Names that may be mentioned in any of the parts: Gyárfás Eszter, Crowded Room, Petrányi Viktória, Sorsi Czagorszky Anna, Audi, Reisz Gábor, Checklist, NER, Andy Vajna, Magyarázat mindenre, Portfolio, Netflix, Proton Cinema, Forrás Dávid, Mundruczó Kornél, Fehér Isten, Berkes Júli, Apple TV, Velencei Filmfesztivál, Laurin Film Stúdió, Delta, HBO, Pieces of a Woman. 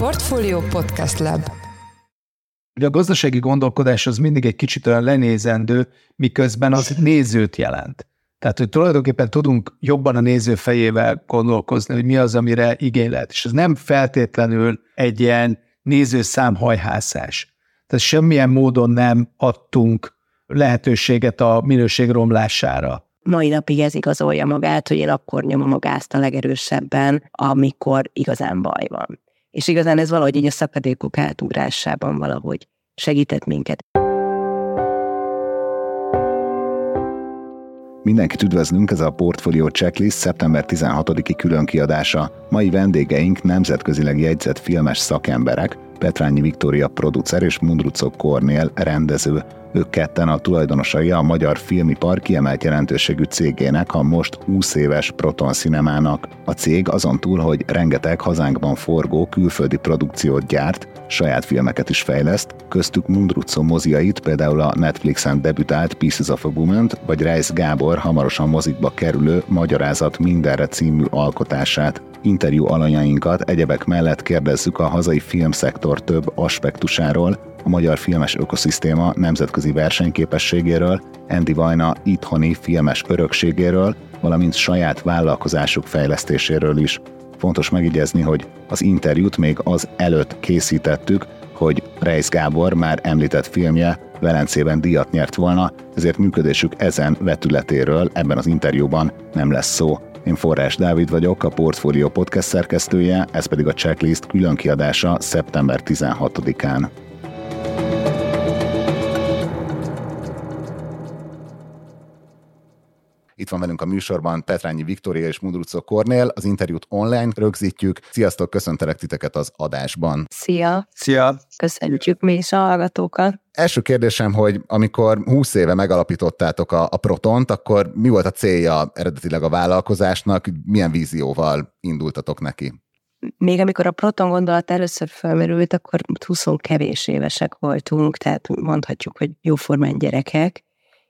Portfolio Podcast Lab. Ugye a gazdasági gondolkodás az mindig egy kicsit olyan lenézendő, miközben az nézőt jelent. Tehát, hogy tulajdonképpen tudunk jobban a néző fejével gondolkozni, hogy mi az, amire igény lehet. És ez nem feltétlenül egy ilyen nézőszámhajhászás. Tehát semmilyen módon nem adtunk lehetőséget a minőség romlására. Mai napig ez igazolja magát, hogy én akkor nyomom a gázt a legerősebben, amikor igazán baj van. És igazán ez valahogy így a szakadékok átugrásában valahogy segített minket. Mindenkit üdvözlünk, ez a Portfolio Checklist szeptember 16-i különkiadása. Mai vendégeink nemzetközileg jegyzett filmes szakemberek, Petrányi Viktória producer és Mundruczó Kornél rendező. Ők ketten a tulajdonosai a magyar filmipar kiemelt jelentőségű cégének, a most 20 éves Proton Cinemának. A cég azon túl, hogy rengeteg hazánkban forgó külföldi produkciót gyárt, saját filmeket is fejleszt, köztük Mundruczó moziait, például a Netflixen debütált Pieces of a Woman, vagy Reisz Gábor hamarosan mozikba kerülő Magyarázat mindenre című alkotását. Interjú alanyainkat egyebek mellett kérdezzük a hazai filmszektor több aspektusáról, a magyar filmes ökoszisztéma nemzetközi versenyképességéről, Andy Vajna itthoni filmes örökségéről, valamint saját vállalkozásuk fejlesztéséről is. Fontos megjegyezni, hogy az interjút még az előtt készítettük, hogy Reisz Gábor már említett filmje Velencében díjat nyert volna, ezért működésük ezen vetületéről ebben az interjúban nem lesz szó. Én Forrás Dávid vagyok, a Portfolio Podcast szerkesztője, ez pedig a Checklist különkiadása szeptember 16-án. Itt van velünk a műsorban Petrányi Viktória és Mundruczó Kornél, az interjút online rögzítjük. Sziasztok, köszöntelek titeket az adásban. Szia! Szia! Köszöntjük mi is a hallgatókat. Első kérdésem, hogy amikor 20 éve megalapítottátok a Protont, akkor mi volt a célja eredetileg a vállalkozásnak, milyen vízióval indultatok neki? Még amikor a Proton gondolat először felmerült, akkor 20 kevés évesek voltunk, tehát mondhatjuk, hogy jóformán gyerekek,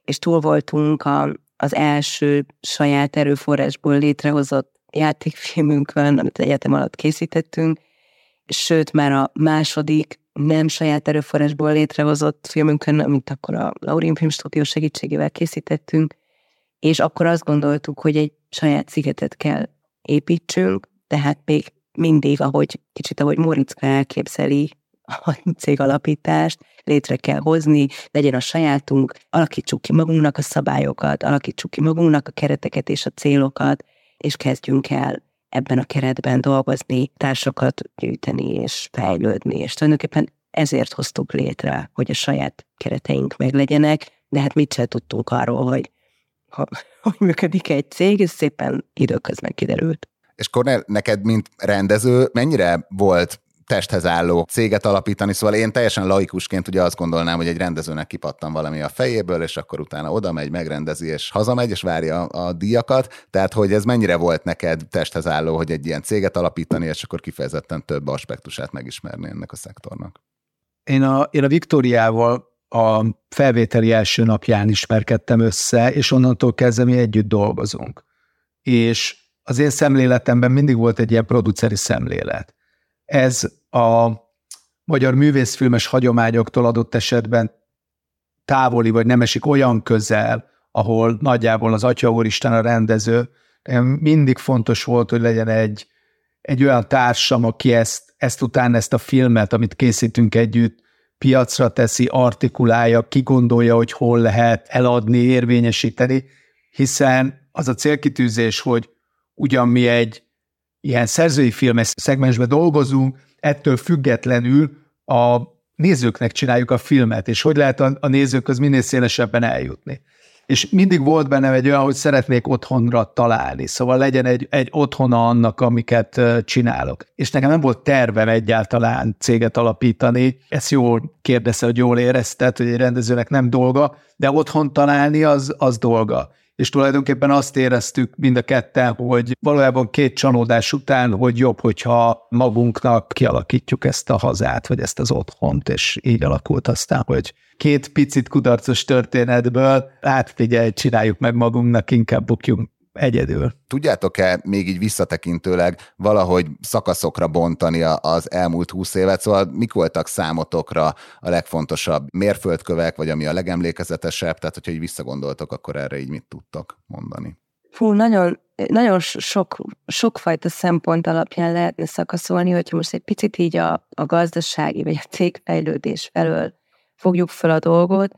és túl voltunk az első saját erőforrásból létrehozott játékfilmünkön, amit egyetem alatt készítettünk, sőt már a második nem saját erőforrásból létrehozott filmünkön, amit akkor a Laurin Film Stúdió segítségével készítettünk, és akkor azt gondoltuk, hogy egy saját szigetet kell építsünk, tehát még mindig, ahogy Móriczka elképzeli a cég alapítást, létre kell hozni, legyen a sajátunk, alakítsuk ki magunknak a szabályokat, alakítsuk ki magunknak a kereteket és a célokat, és kezdjünk el ebben a keretben dolgozni, társakat gyűjteni és fejlődni, és tulajdonképpen ezért hoztuk létre, hogy a saját kereteink meglegyenek, de hát mit sem tudtunk arról, hogy működik egy cég, és szépen időközben kiderült. És Kornél, neked, mint rendező, mennyire volt testhez álló céget alapítani, szóval én teljesen laikusként ugye azt gondolnám, hogy egy rendezőnek kipattan valami a fejéből, és akkor utána oda megy, megrendezi, és hazamegy, és várja a díjakat, tehát hogy ez mennyire volt neked testhez álló, hogy egy ilyen céget alapítani, és akkor kifejezetten több aspektusát megismerni ennek a szektornak. Én a Viktóriával a felvételi első napján ismerkedtem össze, és onnantól kezdve mi együtt dolgozunk. És az én szemléletemben mindig volt egy ilyen produceri szemlélet. Ez a magyar művészfilmes hagyományoktól adott esetben távoli, vagy nem esik olyan közel, ahol nagyjából az Atya Úristen a rendező. Mindig fontos volt, hogy legyen egy olyan társam, aki ezt a filmet, amit készítünk együtt, piacra teszi, artikulálja, kigondolja, hogy hol lehet eladni, érvényesíteni, hiszen az a célkitűzés, hogy ugyan mi egy ilyen szerzői filmes szegmensben dolgozunk, ettől függetlenül a nézőknek csináljuk a filmet, és hogy lehet a nézőkhöz minél szélesebben eljutni. És mindig volt bennem egy olyan, hogy szeretnék otthonra találni, szóval legyen egy otthona annak, amiket csinálok. És nekem nem volt tervem egyáltalán céget alapítani, ezt jól kérdezte, hogy jól érezted, hogy egy rendezőnek nem dolga, de otthon találni az dolga. És tulajdonképpen azt éreztük mind a ketten, hogy valójában két csalódás után, hogy jobb, hogyha magunknak kialakítjuk ezt a hazát, vagy ezt az otthont, és így alakult aztán, hogy két picit kudarcos történetből átfigyelj, csináljuk meg magunknak, inkább bukjunk egyedül. Tudjátok-e még így visszatekintőleg valahogy szakaszokra bontani az elmúlt 20 évet? Szóval mik voltak számotokra a legfontosabb mérföldkövek, vagy ami a legemlékezetesebb? Tehát, hogyha így visszagondoltok, akkor erre így mit tudtak mondani? Fú, nagyon sokfajta szempont alapján lehetne szakaszolni, hogyha most egy picit így a gazdasági vagy a cégfejlődés felől fogjuk fel a dolgot,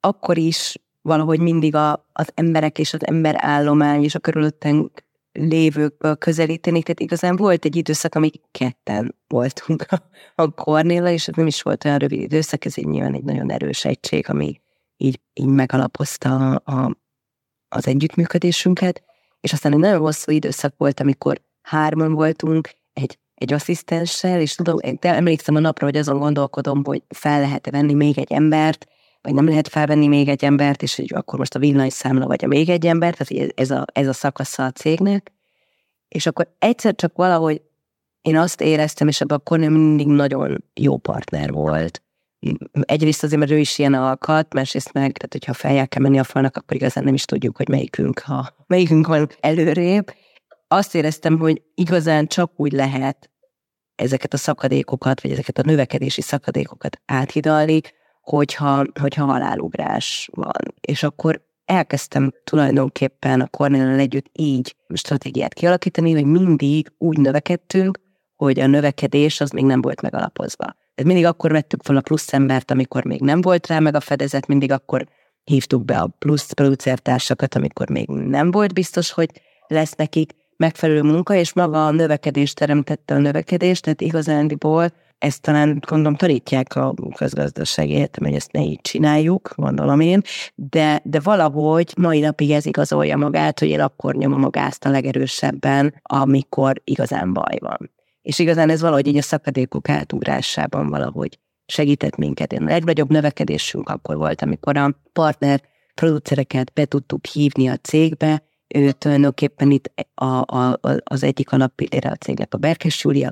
akkor is valahogy mindig az emberek és az emberállomány és a körülöttünk lévőkből közelítenék. Tehát igazán volt egy időszak, amíg ketten voltunk a Kornéllal, és ez nem is volt olyan rövid időszak, ez így nyilván egy nagyon erős egység, ami így megalapozta az együttműködésünket, és aztán egy nagyon hosszú időszak volt, amikor hárman voltunk, egy asszisztenssel, és de emlékszem a napra, hogy azon gondolkodom, hogy fel lehet-e venni még egy embert, vagy nem lehet felvenni még egy embert, és hogy akkor most a villanyszámla vagy a még egy embert, tehát ez a szakasza a cégnek. És akkor egyszer csak valahogy én azt éreztem, és ebben akkor mindig nagyon jó partner volt. Egyrészt azért, mert ő is ilyen alkat, másrészt meg, tehát hogyha feljel kell menni a falnak, akkor igazán nem is tudjuk, hogy melyikünk van előrébb. Azt éreztem, hogy igazán csak úgy lehet ezeket a szakadékokat, vagy ezeket a növekedési szakadékokat áthidalni, hogyha halálugrás van. És akkor elkezdtem tulajdonképpen a Kornéllal együtt így stratégiát kialakítani, hogy mindig úgy növekedtünk, hogy a növekedés az még nem volt megalapozva. Tehát mindig akkor vettük fel a plusz embert, amikor még nem volt rá meg a fedezet, mindig akkor hívtuk be a plusz producertársakat, amikor még nem volt biztos, hogy lesz nekik megfelelő munka, és maga a növekedés teremtette a növekedést, tehát igazándiból ezt talán, gondolom, tanítják a közgazdasági egyetemen, hogy ezt ne így csináljuk, gondolom én, de valahogy mai napig ez igazolja magát, hogy én akkor nyomom a gázt a legerősebben, amikor igazán baj van. És igazán ez valahogy így a szakadékok átugrásában valahogy segített minket. Én egy nagyobb növekedésünk akkor volt, amikor a partner producereket be tudtuk hívni a cégbe, ő tulajdonképpen itt az egyik alappillére a cégnek a Berkes Júli,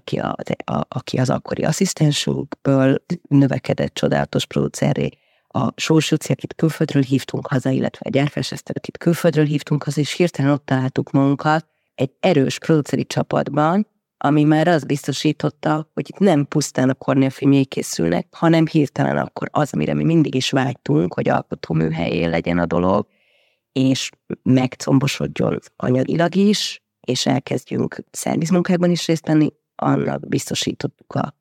aki az akkori asszisztensünkből növekedett csodálatos producerré. A Sorsi Czagorszky, akit külföldről hívtunk haza, illetve a Gyárfás Eszter, akit külföldről hívtunk haza, és hirtelen ott találtuk magunkat egy erős produceri csapatban, ami már az biztosította, hogy itt nem pusztán a Kornél filmjei készülnek, hanem hirtelen akkor az, amire mi mindig is vágytunk, hogy alkotóműhelyén legyen a dolog, és megcombosodjon anyagilag is, és elkezdjünk szervizmunkákban is részt venni, annak biztosítottuk a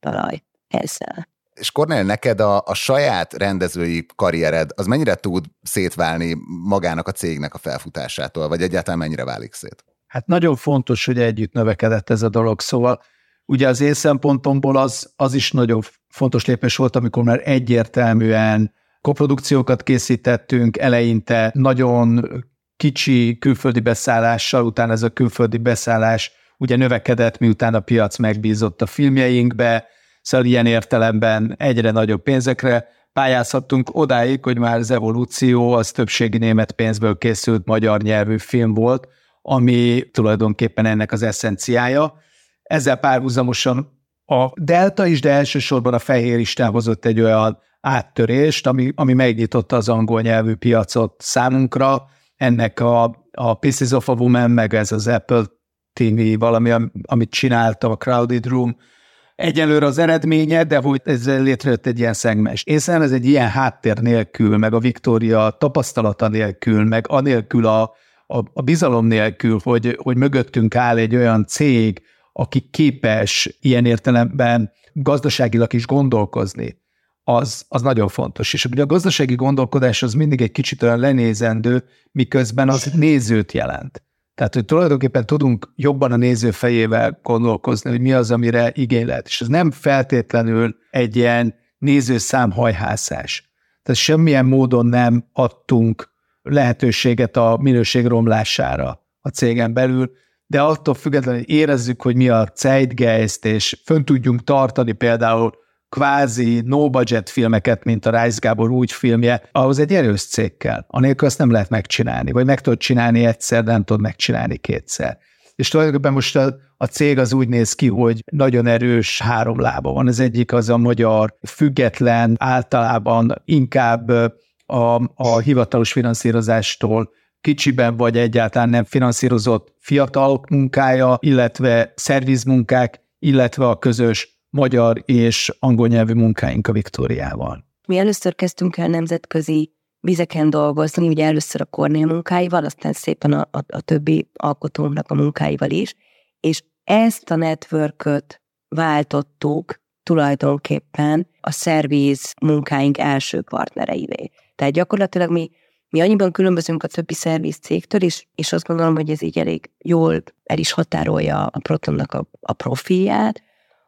talajt ezzel. És Kornél, neked a saját rendezői karriered, az mennyire tud szétválni magának a cégnek a felfutásától, vagy egyáltalán mennyire válik szét? Hát nagyon fontos, hogy együtt növekedett ez a dolog, szóval ugye az én szempontomból az is nagyon fontos lépés volt, amikor már egyértelműen koprodukciókat készítettünk, eleinte nagyon kicsi külföldi beszállással, utána ez a külföldi beszállás ugye növekedett, miután a piac megbízott a filmjeinkbe, szóval ilyen értelemben egyre nagyobb pénzekre pályázhattunk odáig, hogy már az Evolúció, az többségi német pénzből készült magyar nyelvű film volt, ami tulajdonképpen ennek az eszenciája. Ezzel párhuzamosan a Delta is, de elsősorban a Fehér Isten hozott egy olyan áttörést, ami megnyitotta az angol nyelvű piacot számunkra. Ennek a Pieces of a Woman, meg ez az Apple TV, valami, amit csináltam, a Crowded Room. Egyelőre az eredménye, de hogy ez létrejött egy ilyen szegmens. Én szerintem ez egy ilyen háttér nélkül, meg a Viktória tapasztalata nélkül, meg anélkül a bizalom nélkül, hogy mögöttünk áll egy olyan cég, aki képes ilyen értelemben gazdaságilag is gondolkozni. Az nagyon fontos. És ugye a gazdasági gondolkodás az mindig egy kicsit olyan lenézendő, miközben az nézőt jelent. Tehát, hogy tulajdonképpen tudunk jobban a néző fejével gondolkozni, hogy mi az, amire igény lehet. És ez nem feltétlenül egy ilyen nézőszámhajhászás. Tehát semmilyen módon nem adtunk lehetőséget a minőség romlására a cégen belül, de attól függetlenül érezzük, hogy mi a Zeitgeist, és fönn tudjunk tartani például kvázi no-budget filmeket, mint a Reisz Gábor úgy filmje, ahhoz egy erős cég kell. Anélkül azt nem lehet megcsinálni, vagy meg tudod csinálni egyszer, de nem tudod megcsinálni kétszer. És tulajdonképpen most a cég az úgy néz ki, hogy nagyon erős három lába van. Az egyik az a magyar független, általában inkább a hivatalos finanszírozástól kicsiben vagy egyáltalán nem finanszírozott fiatalok munkája, illetve szervizmunkák, illetve a közös magyar és angol nyelvű munkáink a Viktóriával. Mi először kezdtünk el nemzetközi vizeken dolgozni, ugye először a Kornél munkáival, aztán szépen a többi alkotónak a munkáival is, és ezt a networköt váltottuk tulajdonképpen a szerviz munkáink első partnereivé. Tehát gyakorlatilag mi annyiban különbözünk a többi szerviz cégtől is, és azt gondolom, hogy ez így elég jól el is határolja a Protonnak a profilját,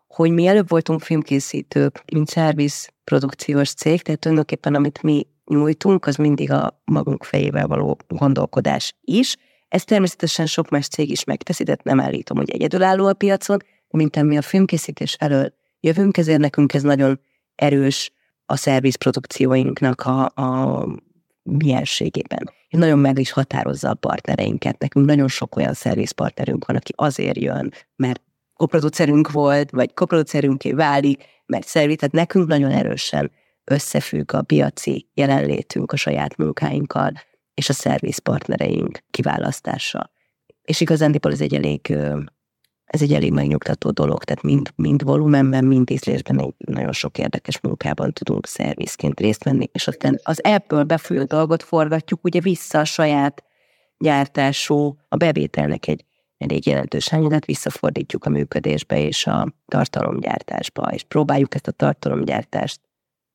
hogy mi előbb voltunk filmkészítők, mint szerviz produkciós cég, tehát tulajdonképpen amit mi nyújtunk, az mindig a magunk fejével való gondolkodás is. Ez természetesen sok más cég is megteszi, tehát nem állítom, hogy egyedülálló a piacon, mintem mi a filmkészítés elől jövünk, ezért nekünk ez nagyon erős a szervizprodukcióinknak a mienségében. Nagyon meg is határozza a partnereinket. Nekünk nagyon sok olyan szervizpartnerünk van, aki azért jön, mert koproducerünk volt, vagy koproducerünké válik, mert szerviz, tehát nekünk nagyon erősen összefügg a piaci jelenlétünk a saját munkáinkkal, és a szervizpartnereink kiválasztása. És igazándiból ez egy elég megnyugtató dolog, tehát mind volumenben, mind ízlésben nagyon sok érdekes munkában tudunk szervizként részt venni, és aztán az ebből befolyó dolgot forgatjuk ugye vissza a saját gyártású, a bevételnek egy elég jelentős hányadát visszafordítjuk a működésbe és a tartalomgyártásba, és próbáljuk ezt a tartalomgyártást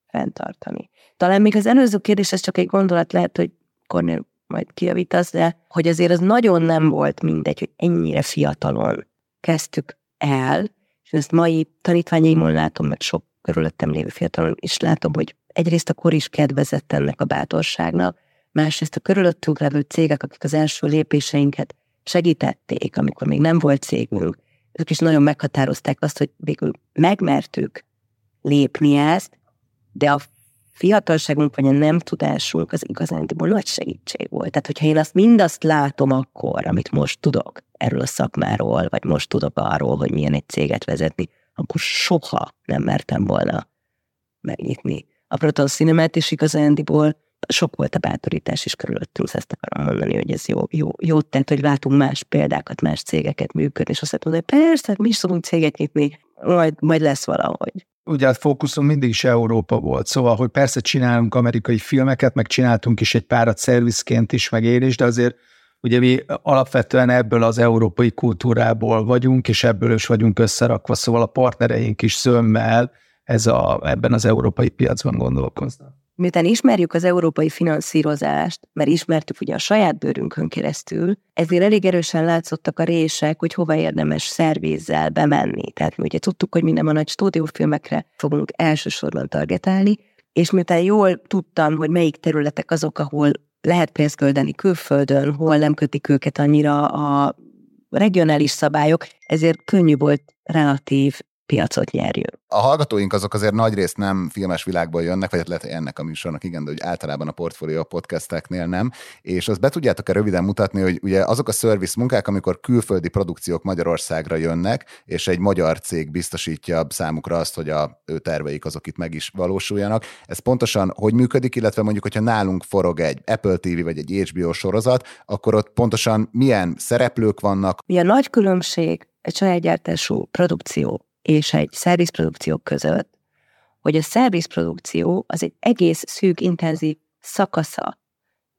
fenntartani. Talán még az előző kérdés, ez csak egy gondolat lehet, hogy Kornél majd kijavítasz, de hogy azért az nagyon nem volt mindegy, hogy ennyire fiatalon kezdtük el, és ezt mai tanítványaimon látom, meg sok körülöttem lévő fiatalon is látom, hogy egyrészt a kor is kedvezett ennek a bátorságnak, másrészt a körülöttünk levő cégek, akik az első lépéseinket segítették, amikor még nem volt cégünk, ők is nagyon meghatározták azt, hogy végül megmertük lépni ezt, de a fiatalságunk vagy a nem tudásunk az igazándiból nagy segítség volt. Tehát, hogyha én mindazt látom akkor, amit most tudok erről a szakmáról, vagy most tudok arról, hogy milyen egy céget vezetni, akkor soha nem mertem volna megnyitni a Proton Cinemát, és igazándiból sok volt a bátorítás is körülöttünk, ezt akarom mondani, hogy ez jó, tehát, hogy látunk más példákat, más cégeket működni, és azt mondom, hogy persze, mi is szokunk céget nyitni, majd lesz valahogy. Ugye a fókuszunk mindig is Európa volt, szóval, hogy persze csinálunk amerikai filmeket, meg csináltunk is egy párat szervizként is, meg én is, de azért ugye mi alapvetően ebből az európai kultúrából vagyunk, és ebből is vagyunk összerakva, szóval a partnereink is zömmel ebben az európai piacban gondolkoznak. Miután ismerjük az európai finanszírozást, mert ismertük ugye a saját bőrünkön keresztül, ezért elég erősen látszottak a rések, hogy hova érdemes szervizzel bemenni. Tehát mi ugye tudtuk, hogy mi nem a nagy stúdiófilmekre fogunk elsősorban targetálni, és miután jól tudtam, hogy melyik területek azok, ahol lehet pénzt küldeni külföldön, hol nem kötik őket annyira a regionális szabályok, ezért könnyű volt relatív piacot nyerjünk. A hallgatóink azok azért nagyrészt nem filmes világból jönnek, vagy lehet ennek a műsornak, igen, de úgy általában a Portfolio podcasteknél nem, és azt be tudjátok-e röviden mutatni, hogy ugye azok a service munkák, amikor külföldi produkciók Magyarországra jönnek, és egy magyar cég biztosítja számukra azt, hogy a ő terveik azok itt meg is valósuljanak. Ez pontosan hogy működik, illetve mondjuk, hogyha nálunk forog egy Apple TV vagy egy HBO sorozat, akkor ott pontosan milyen szereplők vannak? Mi a nagy különbség egy saját gyártású produkció és egy szervizprodukció között, hogy a szervizprodukció az egy egész szűk, intenzív szakasza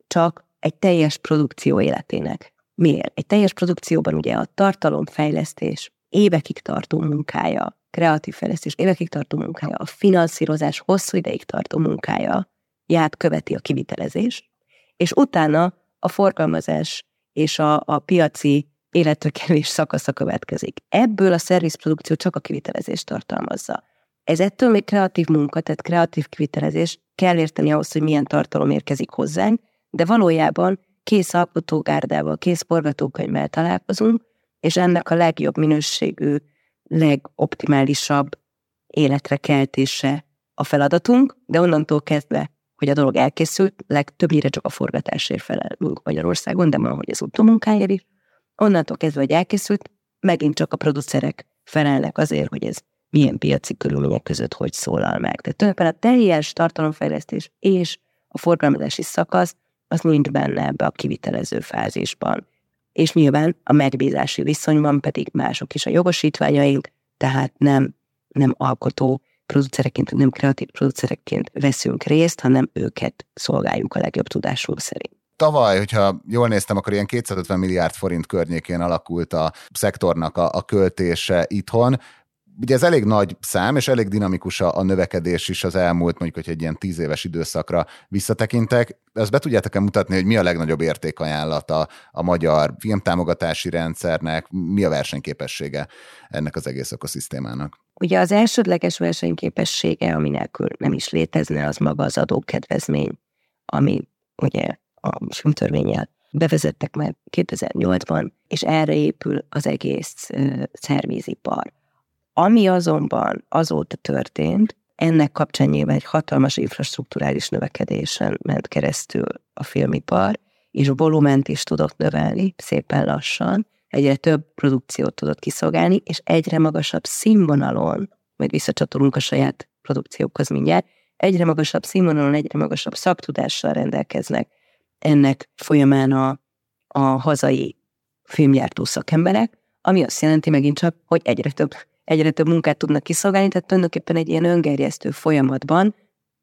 csak egy teljes produkció életének. Miért? Egy teljes produkcióban ugye a tartalomfejlesztés, évekig tartó munkája, kreatív fejlesztés, évekig tartó munkája, a finanszírozás hosszú ideig tartó munkája, ját követi a kivitelezés, és utána a forgalmazás és a piaci élettől kevés szakasza következik. Ebből a szervizprodukció csak a kivitelezést tartalmazza. Ez ettől még kreatív munka, tehát kreatív kivitelezés, kell érteni ahhoz, hogy milyen tartalom érkezik hozzánk, de valójában kész alkotógárdával, kész forgatókönyvvel találkozunk, és ennek a legjobb minőségű, legoptimálisabb életre keltése a feladatunk, de onnantól kezdve, hogy a dolog elkészült, legtöbbnyire csak a forgatásért felelünk Magyarországon, de valahogy az utómunkáért is, onnantól kezdve, hogy elkészült, megint csak a producerek felelnek azért, hogy ez milyen piaci körülmények között hogy szólal meg. Tehát tulajdonképpen a teljes tartalomfejlesztés és a forgalmazási szakasz az nincs benne ebbe a kivitelező fázisban. És nyilván a megbízási viszonyban pedig mások is a jogosítványaink, tehát nem alkotó producereként, nem kreatív producereként veszünk részt, hanem őket szolgáljuk a legjobb tudásunk szerint. Tavaly, hogyha jól néztem, akkor ilyen 250 milliárd forint környékén alakult a szektornak a költése itthon. Ugye ez elég nagy szám, és elég dinamikus a növekedés is az elmúlt, mondjuk, hogy egy ilyen 10 éves időszakra visszatekintek. Azt be tudjátok-e mutatni, hogy mi a legnagyobb értékajánlata a magyar filmtámogatási rendszernek, mi a versenyképessége ennek az egész ökoszisztémának? Ugye az elsődleges versenyképessége, ami nélkül nem is létezne, az maga az adókedvezmény, ami ugye a filmtörvénnyel bevezettek már 2008-ban, és erre épül az egész szervizipar. Ami azonban azóta történt, ennek kapcsán nyilván egy hatalmas infrastrukturális növekedésen ment keresztül a filmipar, és a volument is tudott növelni szépen lassan, egyre több produkciót tudott kiszolgálni, és egyre magasabb színvonalon, majd visszacsatolunk a saját produkciókhoz mindjárt, egyre magasabb színvonalon, egyre magasabb szaktudással rendelkeznek ennek folyamán a hazai filmgyártó szakemberek, ami azt jelenti megint csak, hogy egyre több munkát tudnak kiszolgálni, tehát tulajdonképpen egy ilyen öngerjesztő folyamatban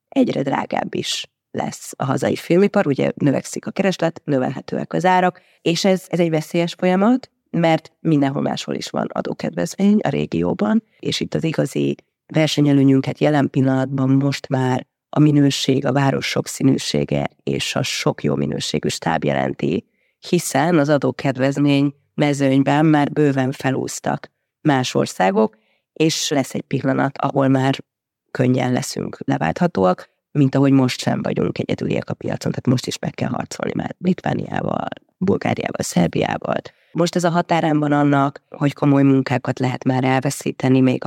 egyre drágább is lesz a hazai filmipar, ugye növekszik a kereslet, növelhetőek az árak, és ez egy veszélyes folyamat, mert mindenhol máshol is van adókedvezmény a régióban, és itt az igazi versenyelőnyünket jelen pillanatban most már a minőség, a város sokszínűsége és a sok jó minőségű stáb jelenti, hiszen az adókedvezmény mezőnyben már bőven felúsztak más országok, és lesz egy pillanat, ahol már könnyen leszünk leválthatóak, mint ahogy most sem vagyunk egyedüliek a piacon, tehát most is meg kell harcolni már Litvániával, Bulgáriával, Szerbiával. Most ez a határán van annak, hogy komoly munkákat lehet már elveszíteni, még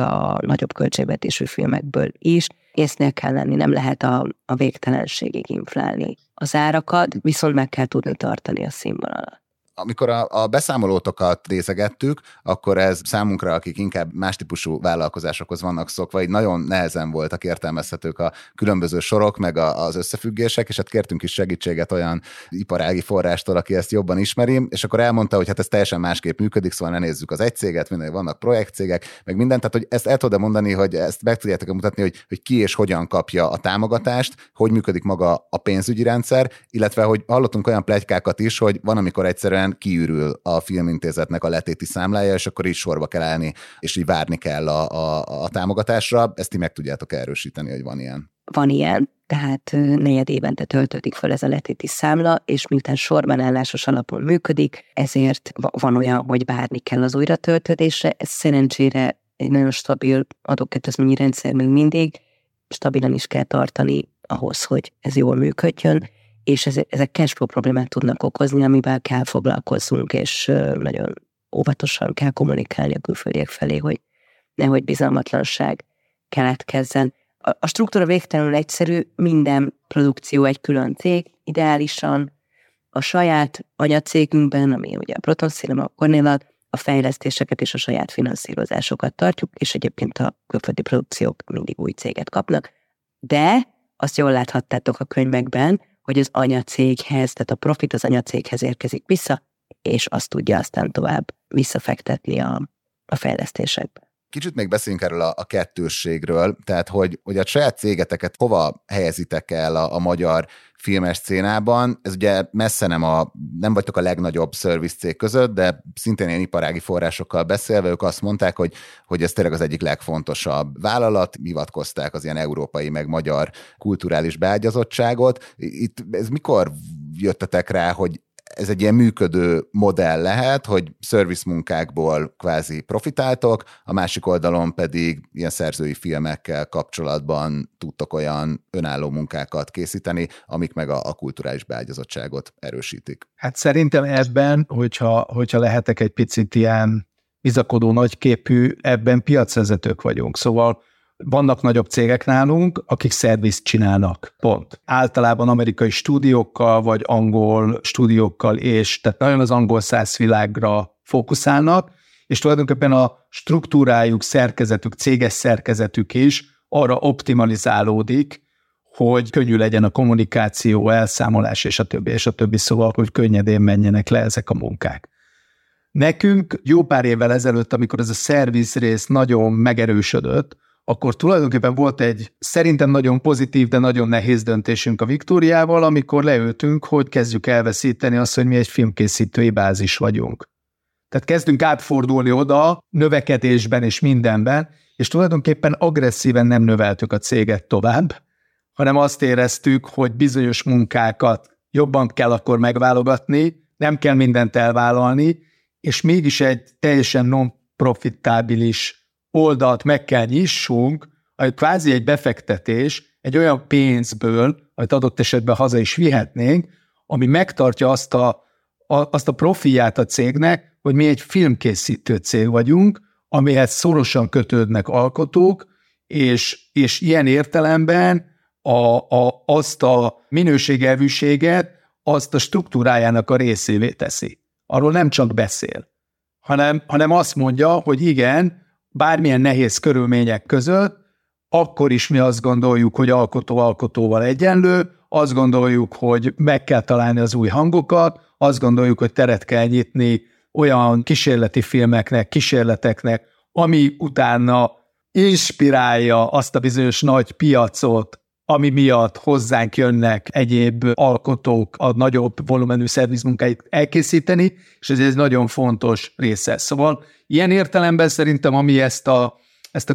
a nagyobb költségvetésű filmekből is. Észnél kell lenni, nem lehet a végtelenségig inflálni az árakat, viszont meg kell tudni tartani a színvonalat. Amikor a beszámolótokat nézegettük, akkor ez számunkra, akik inkább más típusú vállalkozásokhoz vannak szokva, így nagyon nehezen voltak értelmezhetők a különböző sorok, meg az összefüggések, és hát kértünk is segítséget olyan iparági forrástól, aki ezt jobban ismeri, és akkor elmondta, hogy hát ez teljesen másképp működik, szóval ne nézzük az egy céget, mindegy, vannak projektcégek, meg mindent, tehát hogy ezt el tudom mondani, hogy ezt meg tudjátok mutatni, hogy ki és hogyan kapja a támogatást, hogy működik maga a pénzügyi rendszer, illetve hogy hallottunk olyan pletykákat is, hogy van, amikor egyszerűen kiürül a filmintézetnek a letéti számlája, és akkor így sorba kell állni, és így várni kell a támogatásra. Ezt ti meg tudjátok erősíteni, hogy van ilyen? Van ilyen, tehát negyed évente töltődik föl ez a letéti számla, és miután sorban állásos alapon működik, ezért van olyan, hogy várni kell az újratöltődésre. Ez szerencsére egy nagyon stabil adókedvezményi rendszer még mindig, stabilan is kell tartani ahhoz, hogy ez jól működjön, és ezek cashflow problémát tudnak okozni, amivel kell foglalkozzunk, és nagyon óvatosan kell kommunikálni a külföldiek felé, hogy nehogy bizalmatlanság keletkezzen. A struktúra végtelenül egyszerű, minden produkció egy külön cég, ideálisan a saját anyacégünkben, ami ugye a Proton Cinema, a Kornél, a fejlesztéseket és a saját finanszírozásokat tartjuk, és egyébként a külföldi produkciók mindig új céget kapnak, de azt jól láthattátok a könyvekben, hogy az anyacéghez, tehát a profit az anyacéghez érkezik vissza, és azt tudja aztán tovább visszafektetni a fejlesztésekbe. Kicsit még beszéljünk erről a kettősségről, tehát hogy a saját cégeteket hova helyezitek el a magyar filmes szcénában. Ez ugye messze nem vagytok a legnagyobb szervizcég között, de szintén ilyen iparági forrásokkal beszélve, ők azt mondták, hogy ez tényleg az egyik legfontosabb vállalat, hivatkozták az ilyen európai meg magyar kulturális beágyazottságot. Itt ez mikor jöttetek rá, hogy ez egy ilyen működő modell lehet, hogy szervizmunkákból kvázi profitáltok, a másik oldalon pedig ilyen szerzői filmekkel kapcsolatban tudtok olyan önálló munkákat készíteni, amik meg a kulturális beágyazottságot erősítik. Hát szerintem ebben, hogyha lehetek egy picit ilyen bizakodó nagyképű, ebben piacvezetők vagyunk. Szóval vannak nagyobb cégek nálunk, akik szervizt csinálnak, pont. Általában amerikai stúdiókkal, vagy angol stúdiókkal, és tehát nagyon az angol száz világra fókuszálnak, és tulajdonképpen a struktúrájuk, szerkezetük, céges szerkezetük is arra optimalizálódik, hogy könnyű legyen a kommunikáció, elszámolás, és a többi, szóval, hogy könnyedén menjenek le ezek a munkák. Nekünk jó pár évvel ezelőtt, amikor ez a szerviz rész nagyon megerősödött, akkor tulajdonképpen volt egy szerintem nagyon pozitív, de nagyon nehéz döntésünk a Viktóriával, amikor leültünk, hogy kezdjük elveszíteni azt, hogy mi egy filmkészítői bázis vagyunk. Tehát kezdünk átfordulni oda növekedésben és mindenben, és tulajdonképpen agresszíven nem növeltük a céget tovább, hanem azt éreztük, hogy bizonyos munkákat jobban kell akkor megválogatni, nem kell mindent elvállalni, és mégis egy teljesen non-profitábilis oldalt meg kell nyissunk, ami kvázi egy befektetés, egy olyan pénzből, amit adott esetben haza is vihetnénk, ami megtartja azt a profiát a cégnek, hogy mi egy filmkészítő cég vagyunk, amihez szorosan kötődnek alkotók, és ilyen értelemben azt a minőségelvűséget, azt a struktúrájának a részévé teszi. Arról nem csak beszél, hanem azt mondja, hogy igen, bármilyen nehéz körülmények között, akkor is mi azt gondoljuk, hogy alkotóval egyenlő, azt gondoljuk, hogy meg kell találni az új hangokat, azt gondoljuk, hogy teret kell nyitni olyan kísérleti filmeknek, kísérleteknek, ami utána inspirálja azt a bizonyos nagy piacot, ami miatt hozzánk jönnek egyéb alkotók a nagyobb volumenű szervizmunkáit elkészíteni, és ez egy nagyon fontos része. Szóval ilyen értelemben szerintem, ami ezt a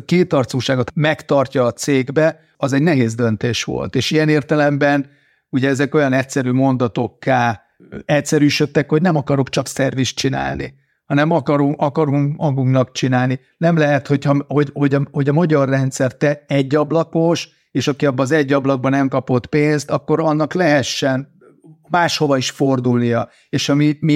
kétarcúságot megtartja a cégbe, az egy nehéz döntés volt. És ilyen értelemben ugye ezek olyan egyszerű mondatokká egyszerűsödtek, hogy nem akarok csak szervizt csinálni, hanem akarunk magunknak csinálni. Nem lehet, hogy a magyar rendszer te egyablakos, és aki abban az egy ablakban nem kapott pénzt, akkor annak lehessen máshova is fordulnia. És amit mi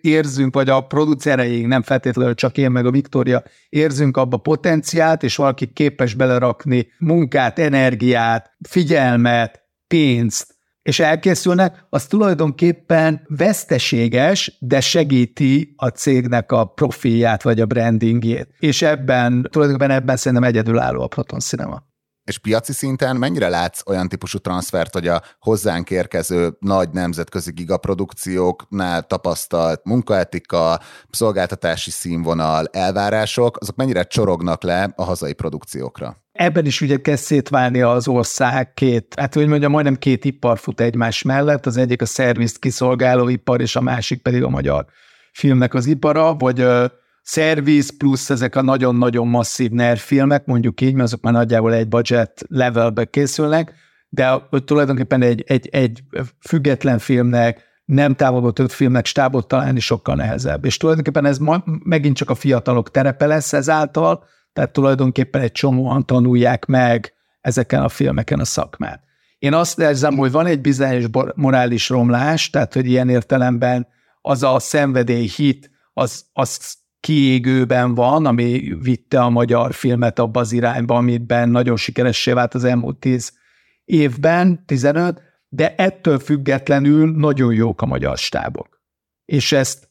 érzünk, vagy a producereink, nem feltétlenül csak én meg a Viktória, érzünk abba potenciált, és valaki képes belerakni munkát, energiát, figyelmet, pénzt, és elkészülnek, az tulajdonképpen veszteséges, de segíti a cégnek a profilját, vagy a brandingjét. És tulajdonképpen ebben szerintem egyedülálló a Proton Cinema. És piaci szinten mennyire látsz olyan típusú transfert, hogy a hozzánk érkező nagy nemzetközi gigaprodukcióknál tapasztalt munkaetika, szolgáltatási színvonal, elvárások, azok mennyire csorognak le a hazai produkciókra? Ebben is ugye kezd szétválni az ország majdnem két ipar fut egymás mellett, az egyik a szervizt kiszolgáló ipar, és a másik pedig a magyar filmnek az ipara, vagy szerviz plusz ezek a nagyon-nagyon masszív NER filmek, mondjuk így, mert azok már nagyjából egy budget levelbe készülnek, de tulajdonképpen egy független filmnek, nem támogatott filmnek stábot találni sokkal nehezebb. És tulajdonképpen ez megint csak a fiatalok terepe lesz ezáltal, tehát tulajdonképpen egy csomóan tanulják meg ezeken a filmeken a szakmát. Én azt érzem, hogy van egy bizonyos morális romlás, tehát hogy ilyen értelemben az a szenvedélyhit, az kiégőben van, ami vitte a magyar filmet abba az irányba, amiben nagyon sikeressé vált az elmúlt 10 évben, 15, de ettől függetlenül nagyon jók a magyar stábok. És ezt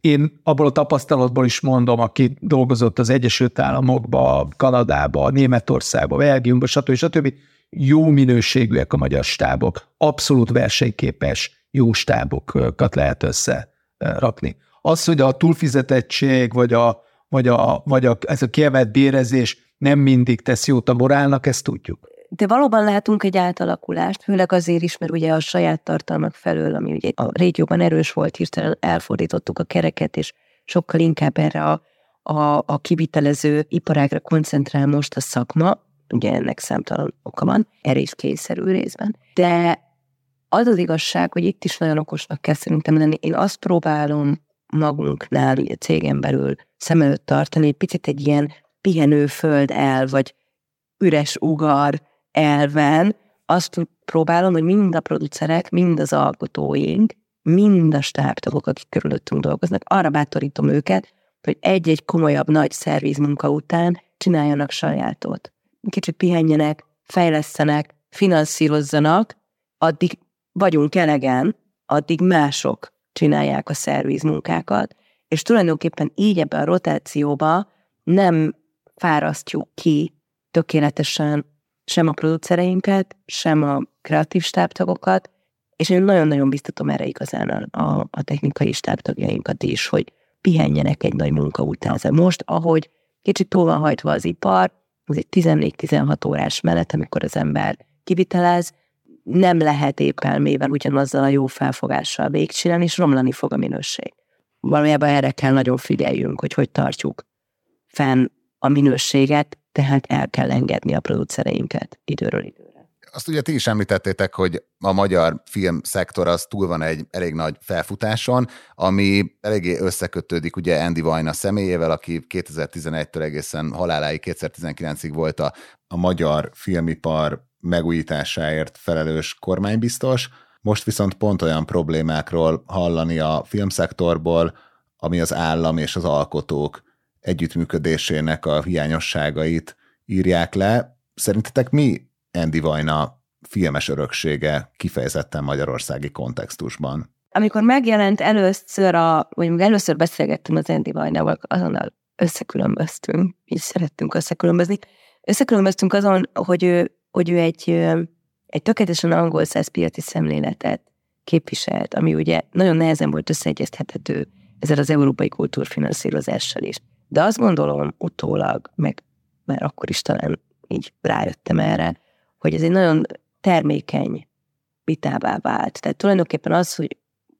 én abból a tapasztalatból is mondom, aki dolgozott az Egyesült Államokba, Kanadába, Németországba, Belgiumba, stb. Jó minőségűek a magyar stábok. Abszolút versenyképes jó stábokat lehet összerakni. Az, hogy a túlfizetettség, vagy ez a kiemelt bérezés nem mindig tesz jót a morálnak, ezt tudjuk. De valóban látunk egy átalakulást, főleg azért is, mert ugye a saját tartalmak felől, ami ugye a régióban erős volt, hirtelen elfordítottuk a kereket, és sokkal inkább erre a kivitelező iparágra koncentrál most a szakma, ugye ennek számtalan oka van, erre is kényszerül részben, de az igazság, hogy itt is nagyon okosnak kell szerintem lenni. Én azt próbálom magunknál, ugye cégen belül szem előtt tartani, egy picit egy ilyen pihenőföld elv, vagy üres ugar elven, azt próbálom, hogy mind a producerek, mind az alkotóink, mind a stábtagok, akik körülöttünk dolgoznak, arra bátorítom őket, hogy egy-egy komolyabb nagy szervizmunka után csináljanak sajátot. Kicsit pihenjenek, fejlesztenek, finanszírozzanak, addig vagyunk elegen, addig mások csinálják a szervizmunkákat, és tulajdonképpen így ebben a rotációba nem fárasztjuk ki tökéletesen sem a producereinket, sem a kreatív stábtagokat, és én nagyon-nagyon biztatom erre igazán a technikai stábtagjainkat is, hogy pihenjenek egy nagy munka után. Most, ahogy kicsit túl van hajtva az ipar, ez egy 14-16 órás mellett, amikor az ember kivitelez, nem lehet épp elmével ugyanazzal a jó felfogással végigcsinálni, és romlani fog a minőség. Valójában erre kell nagyon figyeljünk, hogy tartjuk fenn a minőséget, tehát el kell engedni a producereinket időről időre. Azt ugye ti is említettétek, hogy a magyar filmszektor az túl van egy elég nagy felfutáson, ami eléggé összekötődik ugye Andy Vajna személyével, aki 2011-től egészen haláláig 2019-ig volt a magyar filmipar megújításáért felelős kormánybiztos. Most viszont pont olyan problémákról hallani a filmszektorból, ami az állam és az alkotók együttműködésének a hiányosságait írják le. Szerintetek mi Andy Vajna filmes öröksége kifejezetten magyarországi kontextusban? Amikor megjelent először beszélgettünk az Andy Vajnával, azonnal összekülönböztünk, így szerettünk összekülönbözni. Összekülönböztünk azon, hogy ő egy tökéletesen angol százpiaci szemléletet képviselt, ami ugye nagyon nehezen volt összeegyeztethető ezzel az európai kultúrfinanszírozással is. De azt gondolom utólag, meg már akkor is talán így rájöttem erre, hogy ez egy nagyon termékeny vitává vált. Tehát tulajdonképpen az, hogy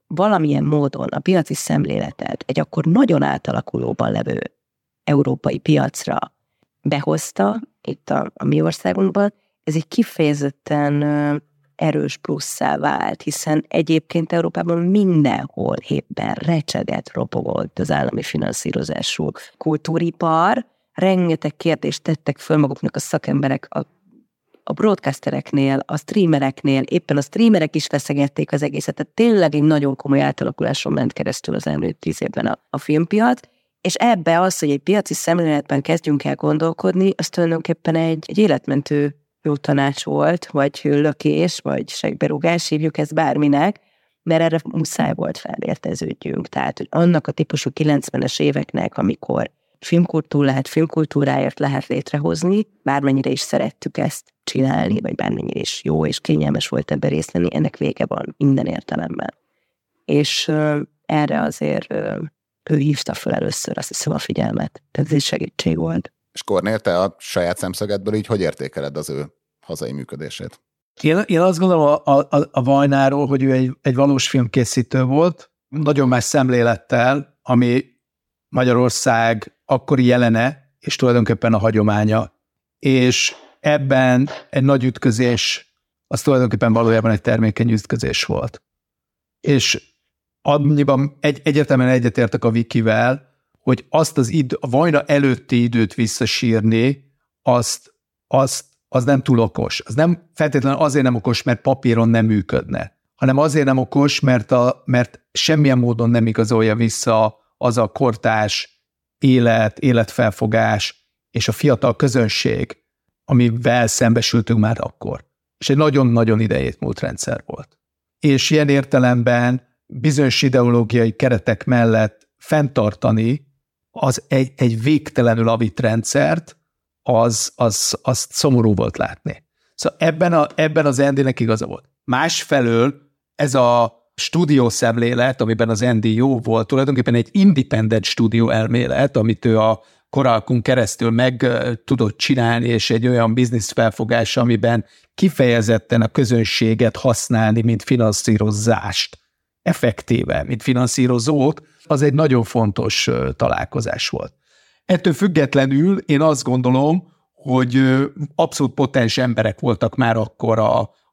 valamilyen módon a piaci szemléletet egy akkor nagyon átalakulóban levő európai piacra behozta itt a mi országunkban, ez egy kifejezetten erős plusszá vált, hiszen egyébként Európában mindenhol éppen recseget ropogott az állami finanszírozású kultúripar. Rengeteg kérdést tettek föl maguknak a szakemberek a broadcastereknél, a streamereknél, éppen a streamerek is feszegették az egészet. Tehát tényleg egy nagyon komoly átalakuláson ment keresztül az elmúlt 10 évben a filmpiac, és ebbe az, hogy egy piaci szemléletben kezdjünk el gondolkodni, az tulajdonképpen egy életmentő jó tanács volt, vagy lökés, vagy segberúgás, hívjuk ezt bárminek, mert erre muszáj volt felvérteződjünk. Tehát, hogy annak a típusú 90-es éveknek, amikor filmkultúráért lehet létrehozni, bármennyire is szerettük ezt csinálni, vagy bármennyire is jó és kényelmes volt ebben részt venni, ennek vége van minden értelemben. És erre azért ő hívta föl először, azt hiszem, a figyelmet. Tehát ez egy segítség volt. És Kornél, te a saját szemszögedből így hogy értékeled az ő hazai működését? Én azt gondolom a Vajnáról, hogy ő egy valós filmkészítő volt, nagyon más szemlélettel, ami Magyarország akkori jelene, és tulajdonképpen a hagyománya. És ebben egy nagy ütközés, az tulajdonképpen valójában egy termékeny ütközés volt. És annyiban egyértelműen egyetértek a Vikivel, hogy azt az a Vajna előtti időt visszasírni, az nem túl okos. Az nem feltétlenül azért nem okos, mert papíron nem működne, hanem azért nem okos, mert semmilyen módon nem igazolja vissza az a kortárs életfelfogás és a fiatal közönség, amivel szembesültünk már akkor. És egy nagyon-nagyon idejétmúlt rendszer volt. És ilyen értelemben bizonyos ideológiai keretek mellett fenntartani az egy végtelenül avit rendszert, azt szomorú volt látni. Szóval ebben az Andynek igaza volt. Másfelől ez a stúdió szemlélet, amiben az Andy jó volt, tulajdonképpen egy independent stúdió elmélet, amit ő a koralkunk keresztül meg tudott csinálni, és egy olyan biznisz felfogás, amiben kifejezetten a közönséget használni, mint finanszírozást, effektíve, mint finanszírozót, az egy nagyon fontos találkozás volt. Ettől függetlenül én azt gondolom, hogy abszolút potens emberek voltak már akkor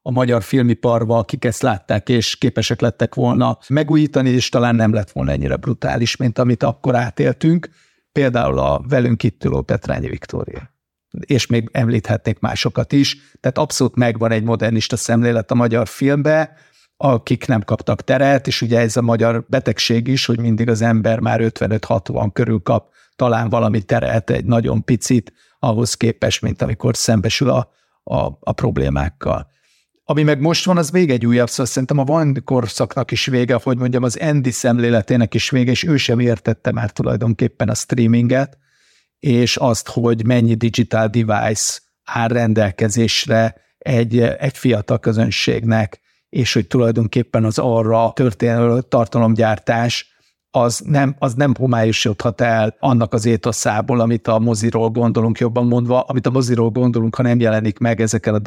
a magyar filmiparban, akik ezt látták, és képesek lettek volna megújítani, és talán nem lett volna ennyire brutális, mint amit akkor átéltünk, például a velünk itt ülő Petrányi Viktória. És még említhetnék másokat is, tehát abszolút megvan egy modernista szemlélet a magyar filmben, akik nem kaptak teret, és ugye ez a magyar betegség is, hogy mindig az ember már 55-60 körül kap talán valami teret, egy nagyon picit, ahhoz képest, mint amikor szembesül a problémákkal. Ami meg most van, az még egy újabb, szóval szerintem a Vajna korszaknak is vége, hogy mondjam, az Andy szemléletének is vége, és ő sem értette már tulajdonképpen a streaminget, és azt, hogy mennyi digital device áll rendelkezésre egy fiatal közönségnek, és hogy tulajdonképpen az arra történő tartalomgyártás az nem homályosodhat el annak az étoszából, amit a moziról gondolunk, jobban mondva, amit a moziról gondolunk, ha nem jelenik meg ezeken a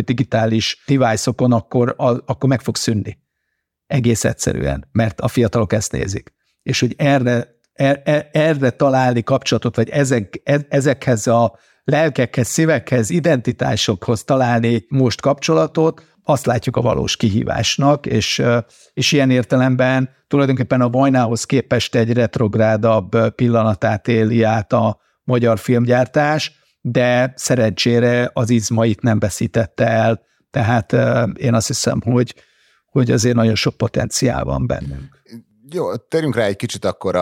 digitális device-okon, akkor meg fog szűnni. Egész egyszerűen, mert a fiatalok ezt nézik. És hogy erre találni kapcsolatot, vagy ezekhez a lelkekhez, szívekhez, identitásokhoz találni most kapcsolatot, azt látjuk a valós kihívásnak, és ilyen értelemben tulajdonképpen a Vajnához képest egy retrográdabb pillanatát éli át a magyar filmgyártás, de szerencsére az izmait nem veszítette el, tehát én azt hiszem, hogy azért nagyon sok potenciál van bennünk. Jó, térjünk rá egy kicsit akkor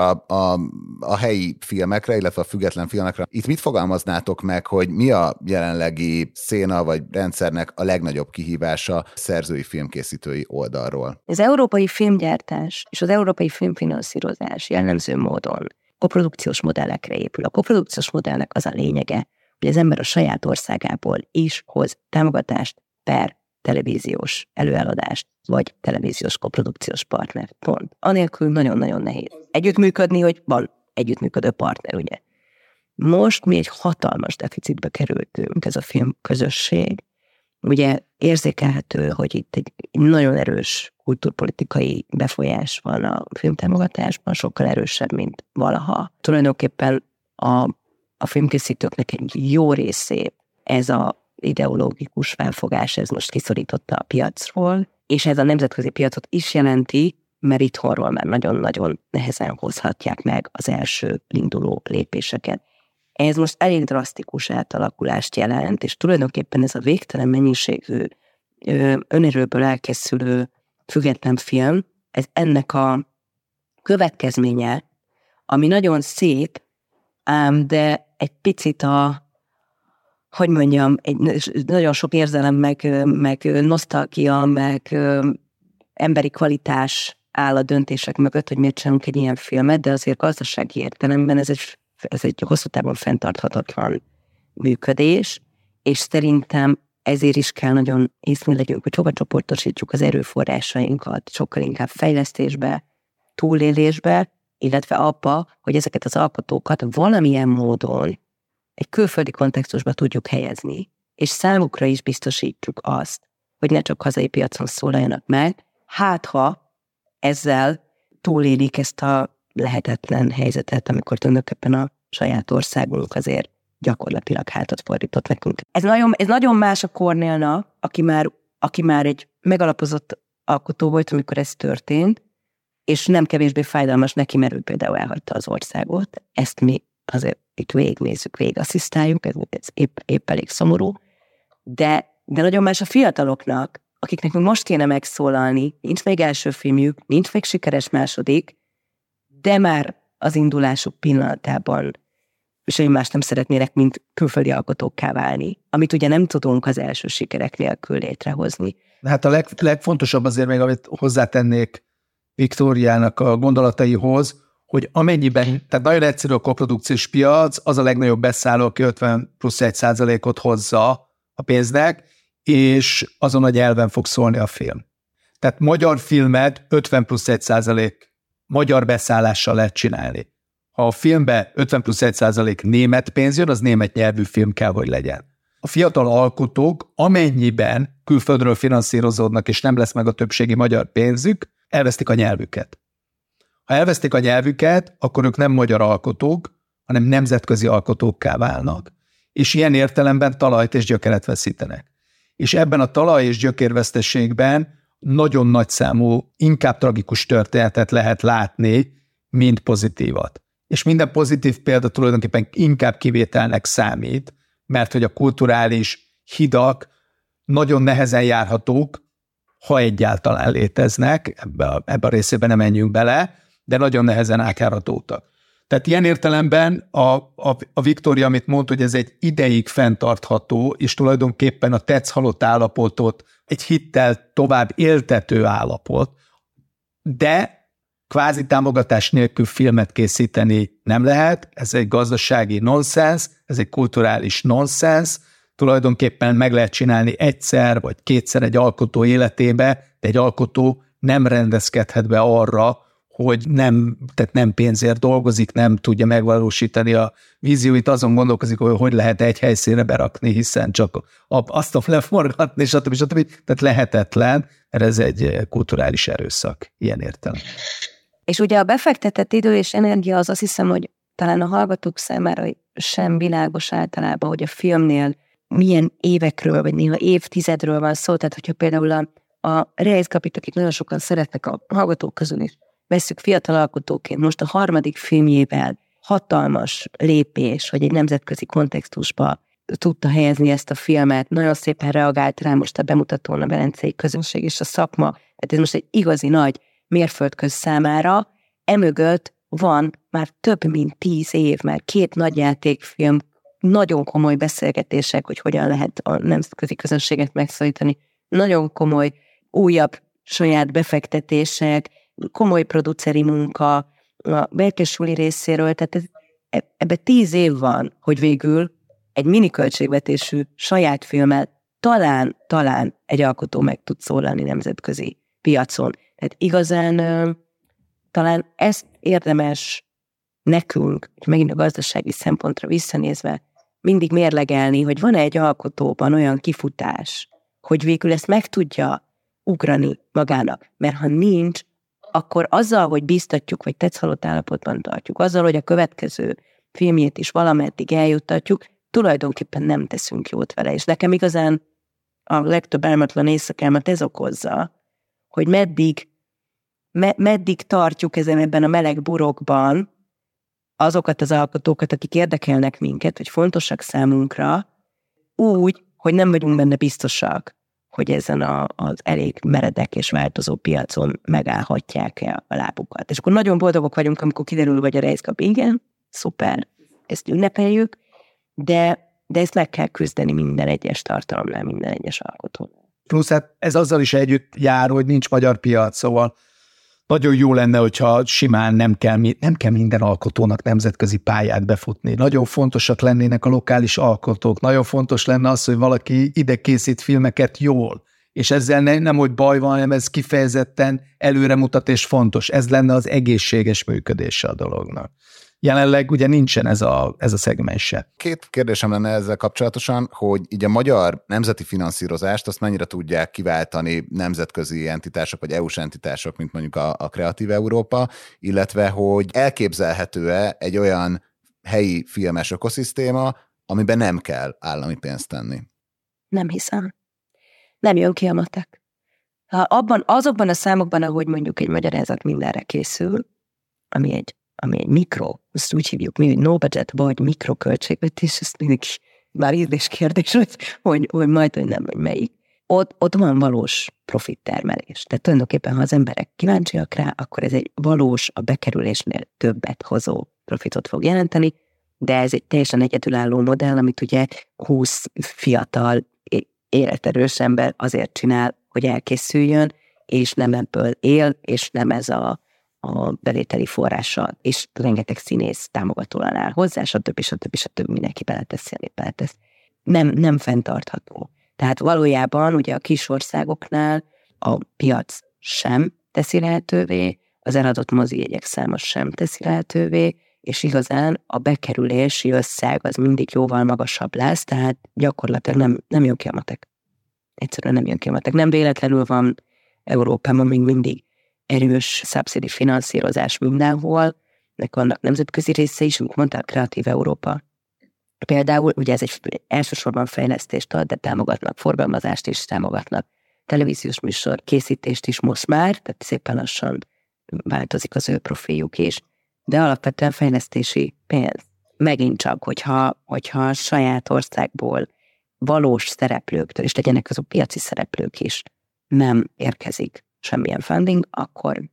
a helyi filmekre, illetve a független filmekre. Itt mit fogalmaznátok meg, hogy mi a jelenlegi széna vagy rendszernek a legnagyobb kihívása szerzői filmkészítői oldalról? Az európai filmgyártás és az európai filmfinanszírozás jellemző módon koprodukciós modellekre épül. A koprodukciós modellnek az a lényege, hogy az ember a saját országából is hoz támogatást per televíziós előeladást, vagy televíziós koprodukciós partner. Pont. Anélkül nagyon-nagyon nehéz együttműködni, hogy van együttműködő partner, ugye. Most mi egy hatalmas deficitbe kerültünk, ez a filmközösség. Ugye érzékelhető, hogy itt egy nagyon erős kulturpolitikai befolyás van a filmtámogatásban, sokkal erősebb, mint valaha. Tulajdonképpen a filmkészítőknek egy jó részét ez a ideológikus felfogás, ez most kiszorította a piacról, és ez a nemzetközi piacot is jelenti, mert itthonról már nagyon-nagyon nehezen hozhatják meg az első induló lépéseket. Ez most elég drasztikus átalakulást jelent, és tulajdonképpen ez a végtelen mennyiségű, önerőből elkészülő független film, ez ennek a következménye, ami nagyon szép, ám de egy picit nagyon sok érzelem, meg nosztalgia, meg emberi kvalitás áll a döntések mögött, hogy miért csinálunk egy ilyen filmet, de azért gazdasági értelemben ez egy hosszú távon fenntarthatatlan működés, és szerintem ezért is kell nagyon észnél legyünk, hogy hova csoportosítjuk az erőforrásainkat, sokkal inkább fejlesztésbe, túlélésbe, illetve abba, hogy ezeket az alkotókat valamilyen módon egy külföldi kontextusba tudjuk helyezni, és számukra is biztosítjuk azt, hogy ne csak hazai piacon szólaljanak meg, hát ha ezzel túlélik ezt a lehetetlen helyzetet, amikor tulajdonképpen a saját országunk azért gyakorlatilag hátat fordított nekünk. Ez nagyon más a Kornélna, aki már egy megalapozott alkotó volt, amikor ez történt, és nem kevésbé fájdalmas neki, mert ő például elhagyta az országot. Ezt mi azért itt végignézzük, végigasszisztáljuk, ez épp elég szomorú, de nagyon más a fiataloknak, akiknek most kéne megszólalni, nincs még első filmjük, nincs még sikeres második, de már az indulásuk pillanatában semmi más nem szeretnének, mint külföldi alkotókká válni, amit ugye nem tudunk az első sikerek nélkül létrehozni. Hát a legfontosabb azért még, amit hozzátennék Viktóriának a gondolataihoz, hogy amennyiben, tehát nagyon egyszerű a koprodukciós piac, az a legnagyobb beszálló, aki 50+1% hozza a pénznek, és azon a nyelven fog szólni a film. Tehát magyar filmet 50+1% magyar beszállással lehet csinálni. Ha a filmbe 50+1% német pénz jön, az német nyelvű film kell, hogy legyen. A fiatal alkotók amennyiben külföldről finanszírozódnak, és nem lesz meg a többségi magyar pénzük, elvesztik a nyelvüket. Ha elvesztik a nyelvüket, akkor ők nem magyar alkotók, hanem nemzetközi alkotókká válnak, és ilyen értelemben talajt és gyökeret veszítenek. És ebben a talaj és gyökérveszteségben nagyon nagyszámú, inkább tragikus történetet lehet látni, mint pozitívat. És minden pozitív példa tulajdonképpen inkább kivételnek számít, mert hogy a kulturális hidak nagyon nehezen járhatók, ha egyáltalán léteznek, ebbe a részében nem menjünk bele, de nagyon nehezen átjárhatóak. Tehát ilyen értelemben a Viktória, amit mond, hogy ez egy ideig fenntartható, és tulajdonképpen a tetszhalott állapotot egy hittel tovább éltető állapot, de kvázi támogatás nélkül filmet készíteni nem lehet, ez egy gazdasági nonsens, ez egy kulturális nonsens, tulajdonképpen meg lehet csinálni egyszer vagy kétszer egy alkotó életébe, de egy alkotó nem rendezkedhet be arra, hogy nem pénzért dolgozik, nem tudja megvalósítani a vízióit, azon gondolkozik, hogy lehet egy helyszínre berakni, hiszen csak azt a leforgatni, stb. Tehát lehetetlen, ez egy kulturális erőszak, ilyen értelem. És ugye a befektetett idő és energia az, azt hiszem, hogy talán a hallgatók számára sem világos általában, hogy a filmnél milyen évekről, vagy néha évtizedről van szó, tehát hogyha például a Reisz Gábort, akik nagyon sokan szeretnek a hallgatók közül is, veszük fiatal alkotóként, most a harmadik filmjével hatalmas lépés, hogy egy nemzetközi kontextusba tudta helyezni ezt a filmet, nagyon szépen reagált rá most a bemutatón a velencei közönség és a szakma, tehát ez most egy igazi nagy mérföldköz számára, emögött van már több mint 10 év, már 2 nagyjátékfilm, nagyon komoly beszélgetések, hogy hogyan lehet a nemzetközi közönséget megszólítani, nagyon komoly újabb saját befektetések, komoly produceri munka a Berkes Júli részéről, tehát ebbe 10 év van, hogy végül egy mini költségvetésű saját filmmel talán egy alkotó meg tud szólalni nemzetközi piacon. Tehát igazán talán ezt érdemes nekünk, megint a gazdasági szempontra visszanézve, mindig mérlegelni, hogy van-e egy alkotóban olyan kifutás, hogy végül ezt meg tudja ugrani magának. Mert ha nincs, akkor azzal, hogy bíztatjuk, vagy tetszhalott állapotban tartjuk, azzal, hogy a következő filmjét is valameddig eljuttatjuk, tulajdonképpen nem teszünk jót vele. És nekem igazán a legtöbb álmatlan éjszakámat ez okozza, hogy meddig tartjuk ebben a meleg burokban azokat az alkotókat, akik érdekelnek minket, vagy fontosak számunkra, úgy, hogy nem vagyunk benne biztosak, hogy ezen az elég meredek és változó piacon megállhatják-e a lábukat. És akkor nagyon boldogok vagyunk, amikor kiderül, hogy a Reisz Gábor, igen, szuper, ezt ünnepeljük, de ezt meg kell küzdeni minden egyes tartalomnál, minden egyes alkotónál. Plusz hát ez azzal is együtt jár, hogy nincs magyar piac, szóval nagyon jó lenne, hogyha simán nem kell minden alkotónak nemzetközi pályát befutni. Nagyon fontosak lennének a lokális alkotók, nagyon fontos lenne az, hogy valaki ide készít filmeket jól, és ezzel nem hogy baj van, hanem ez kifejezetten előremutat és fontos. Ez lenne az egészséges működése a dolognak. Jelenleg ugye nincsen ez a szegmense. 2 kérdésem lenne ezzel kapcsolatosan, hogy így a magyar nemzeti finanszírozást azt mennyire tudják kiváltani nemzetközi entitások vagy EU-s entitások, mint mondjuk a Kreatív Európa, illetve hogy elképzelhető-e egy olyan helyi filmes ökoszisztéma, amiben nem kell állami pénzt tenni? Nem hiszem. Nem jön ki a matek. Ha azokban a számokban, ahogy mondjuk egy Magyarázat mindenre készül, ami egy mikro, ezt úgy hívjuk mi, hogy no budget, vagy mikroköltségvetés, ezt mindig már ízlés kérdés, hogy majd, hogy nem, hogy melyik. Ott van valós profittermelés. Tehát tulajdonképpen, ha az emberek kíváncsiak rá, akkor ez egy valós, a bekerülésnél többet hozó profitot fog jelenteni, de ez egy teljesen egyedülálló modell, amit ugye 20 fiatal, életerős ember azért csinál, hogy elkészüljön, és nem ebből él, és nem ez a bevételi forrása, és rengeteg színész támogatóan áll hozzá, stb. Mindenki beletesz. Nem fenntartható. Tehát valójában ugye a kis országoknál a piac sem teszi lehetővé, az eladott mozijegyek száma sem teszi lehetővé, és igazán a bekerülési összeg az mindig jóval magasabb lesz, tehát gyakorlatilag nem jön ki a matek. Egyszerűen nem jön ki a matek. Nem véletlenül van Európában még mindig erős szabszidi finanszírozás mindenhol, nek vannak nemzetközi része is, amikor mondta a Kreatív Európa. Például, ugye ez egy elsősorban fejlesztést ad, de támogatnak forgalmazást is, támogatnak televíziós műsor készítést is most már, tehát szépen lassan változik az ő profiljuk is, de alapvetően fejlesztési pénz. Megint csak, hogyha saját országból valós szereplőktől, és legyenek azok piaci szereplők is, nem érkezik semmilyen funding, akkor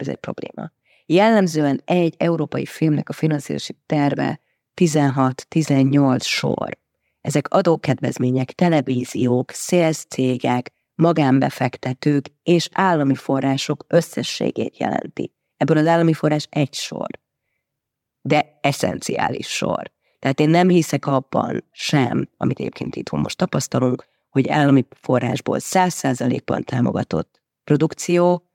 ez egy probléma. Jellemzően egy európai filmnek a finanszírozási terve 16-18 sor. Ezek adókedvezmények, televíziók, szélszcégek, magánbefektetők és állami források összességét jelenti. Ebből az állami forrás egy sor, de eszenciális sor. Tehát én nem hiszek abban sem, amit egyébként itthon most tapasztalunk, hogy állami forrásból 100%-ban támogatott produkció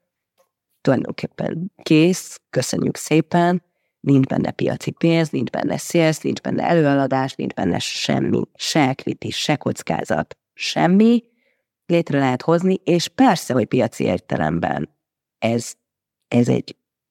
tulajdonképpen kész, köszönjük szépen, nincs benne piaci pénz, nincs benne sales, nincs benne előadás, nincs benne semmi, se equity, se kockázat, semmi létre lehet hozni, és persze, hogy piaci értelemben ez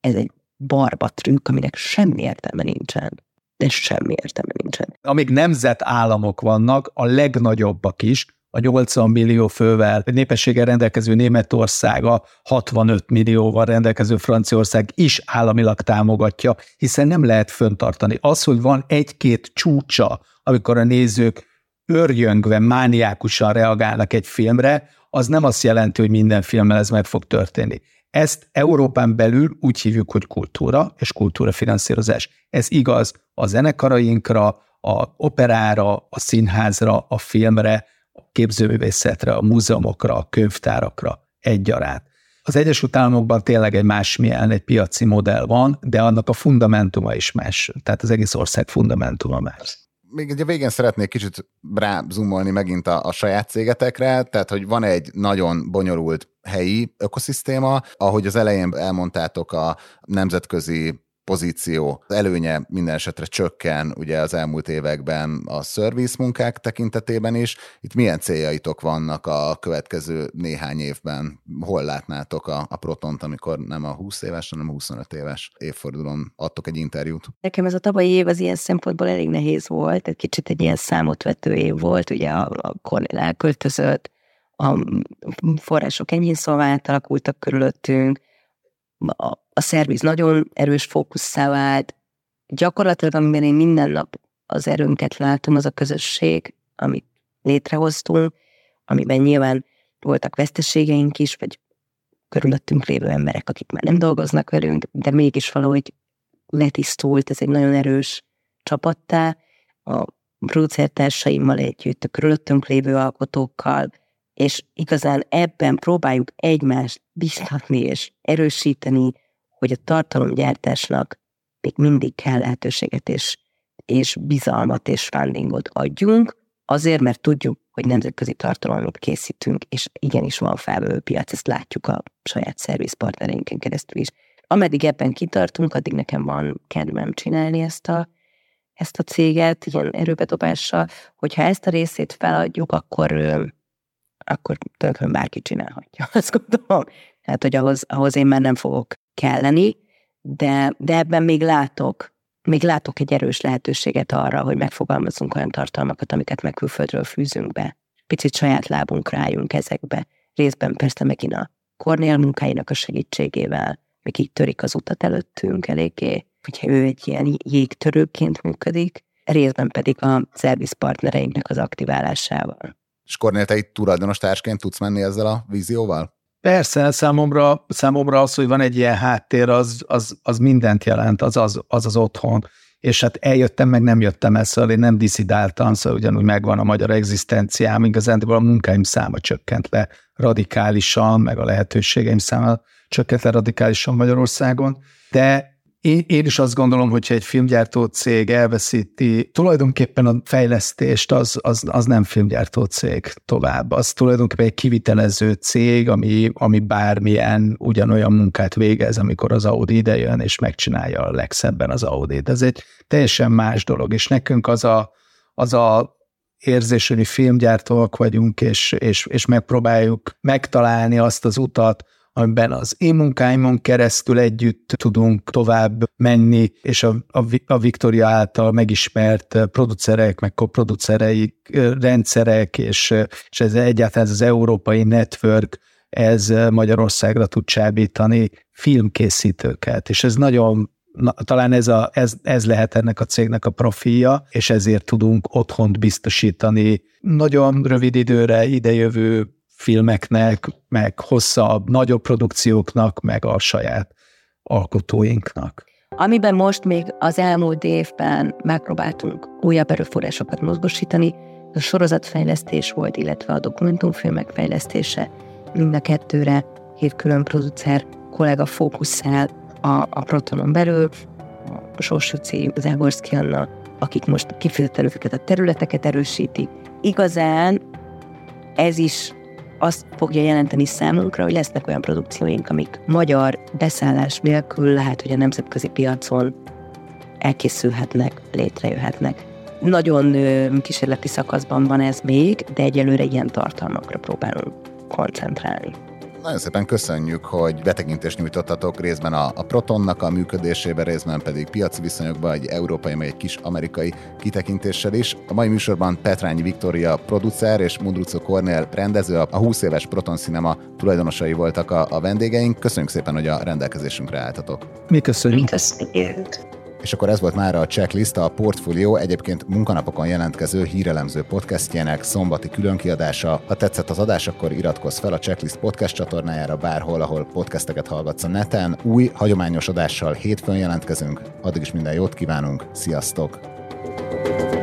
egy barba trükk, aminek semmi értelme nincsen. De semmi értelme nincsen. Amíg nemzetállamok vannak, a legnagyobbak is, a 80 millió fővel népességgel rendelkező Németország, a 65 millióval rendelkező Franciaország is államilag támogatja, hiszen nem lehet föntartani. Az, hogy van egy-két csúcsa, amikor a nézők őrjöngve, mániákusan reagálnak egy filmre, az nem azt jelenti, hogy minden filmmel ez meg fog történni. Ezt Európán belül úgy hívjuk, hogy kultúra és kultúrafinanszírozás. Ez igaz a zenekarainkra, a operára, a színházra, a filmre, a képzőművészetre, a múzeumokra, a könyvtárakra egyaránt. Az Egyesült Államokban tényleg egy másmilyen, egy piaci modell van, de annak a fundamentuma is más. Tehát az egész ország fundamentuma más. Még a végén szeretnék kicsit rázumolni megint a saját cégetekre, tehát hogy van egy nagyon bonyolult helyi ökoszisztéma, ahogy az elején elmondtátok, a nemzetközi pozíció előnye minden esetre csökken ugye az elmúlt években a szerviz munkák tekintetében is. Itt milyen céljaitok vannak a következő néhány évben? Hol látnátok a Protont, amikor nem a 20 éves, hanem a 25 éves évfordulón adtok egy interjút? Nekem ez a tavalyi év az ilyen szempontból elég nehéz volt, egy kicsit egy ilyen számotvető év volt, ugye a Kornél elköltözött, a források enyhén szolvált alakultak körülöttünk, a szerviz nagyon erős fókusszá vált. Gyakorlatilag, amiben én minden nap az erőnket látom, az a közösség, amit létrehoztunk, amiben nyilván voltak veszteségeink is, vagy körülöttünk lévő emberek, akik már nem dolgoznak velünk, de mégis valahogy letisztult, ez egy nagyon erős csapattá. A producertársaimmal együtt, a körülöttünk lévő alkotókkal, és igazán ebben próbáljuk egymást biztatni és erősíteni, hogy a tartalomgyártásnak még mindig kell lehetőséget és bizalmat és fundingot adjunk, azért, mert tudjuk, hogy nemzetközi tartalomot készítünk, és igenis van felvevő piac, ezt látjuk a saját szervizpartnereinken keresztül is. Ameddig ebben kitartunk, addig nekem van kedvem csinálni ezt a céget, ilyen erőbedobással, hogyha ezt a részét feladjuk, akkor tulajdonképpen bárki csinálhatja, azt gondolom. Tehát, hogy ahhoz én már nem fogok kelleni, de ebben még látok egy erős lehetőséget arra, hogy megfogalmazunk olyan tartalmakat, amiket meg külföldről fűzünk be. Picit saját lábunkra álljunk ezekbe. Részben persze megint a Kornél munkáinak a segítségével, még így törik az utat előttünk eléggé, hogyha ő egy ilyen jégtörőként működik, részben pedig a szervizpartnereinknek az aktiválásával. És Kornél, te itt tulajdonos társként tudsz menni ezzel a vízióval? Persze, számomra az, hogy van egy ilyen háttér, az mindent jelent, az otthon. És hát eljöttem, meg nem jöttem el, szóval én nem diszidáltam, szóval ugyanúgy megvan a magyar egzisztenciám, igazándiból a munkáim száma csökkent le radikálisan, meg a lehetőségeim száma csökkent le radikálisan Magyarországon. De én is azt gondolom, hogyha egy filmgyártó cég elveszíti tulajdonképpen a fejlesztést, az nem filmgyártó cég tovább. Az tulajdonképpen egy kivitelező cég, ami bármilyen ugyanolyan munkát végez, amikor az Audi idejön, és megcsinálja a legszebben az Audit. Ez egy teljesen más dolog, és nekünk az a érzés, hogy filmgyártók vagyunk, és megpróbáljuk megtalálni azt az utat, amiben az én munkáimon keresztül együtt tudunk tovább menni, és a Viktória által megismert producerek, meg koproducerei rendszerek, és ez egyáltalán az európai network, ez Magyarországra tud csábítani filmkészítőket, és ez nagyon, talán ez lehet ennek a cégnek a profilja, és ezért tudunk otthont biztosítani nagyon rövid időre idejövő filmeknek, meg hosszabb, nagyobb produkcióknak, meg a saját alkotóinknak. Amiben most még az elmúlt évben megpróbáltunk újabb erőforrásokat mozgósítani, a sorozatfejlesztés volt, illetve a dokumentumfilmek fejlesztése. Mind a kettőre 7 külön producer kollega fókuszál a Protonon belül, a Sorsi Czagorszky Anna akik most kifejezetten ezeket a területeket erősítik. Igazán ez is azt fogja jelenteni számunkra, hogy lesznek olyan produkcióink, amik magyar beszállás nélkül lehet, hogy a nemzetközi piacon elkészülhetnek, létrejöhetnek. Nagyon kísérleti szakaszban van ez még, de egyelőre ilyen tartalmakra próbálunk koncentrálni. Nagyon szépen köszönjük, hogy betekintést nyújtottatok részben a Protonnak a működésében, részben pedig piaci viszonyokban egy európai, vagy egy kis amerikai kitekintéssel is. A mai műsorban Petrányi Viktória producer és Mundruczó Kornél rendező, a 20 éves Proton Cinema tulajdonosai voltak a vendégeink. Köszönjük szépen, hogy a rendelkezésünkre álltatok. Mi köszönjük. Mi köszönjük. És akkor ez volt már a Checklist, a Portfolio egyébként munkanapokon jelentkező hírelemző podcastjének szombati különkiadása. Ha tetszett az adás, akkor iratkozz fel a Checklist podcast csatornájára bárhol, ahol podcasteket hallgatsz a neten. Új, hagyományos adással hétfőn jelentkezünk. Addig is minden jót kívánunk. Sziasztok!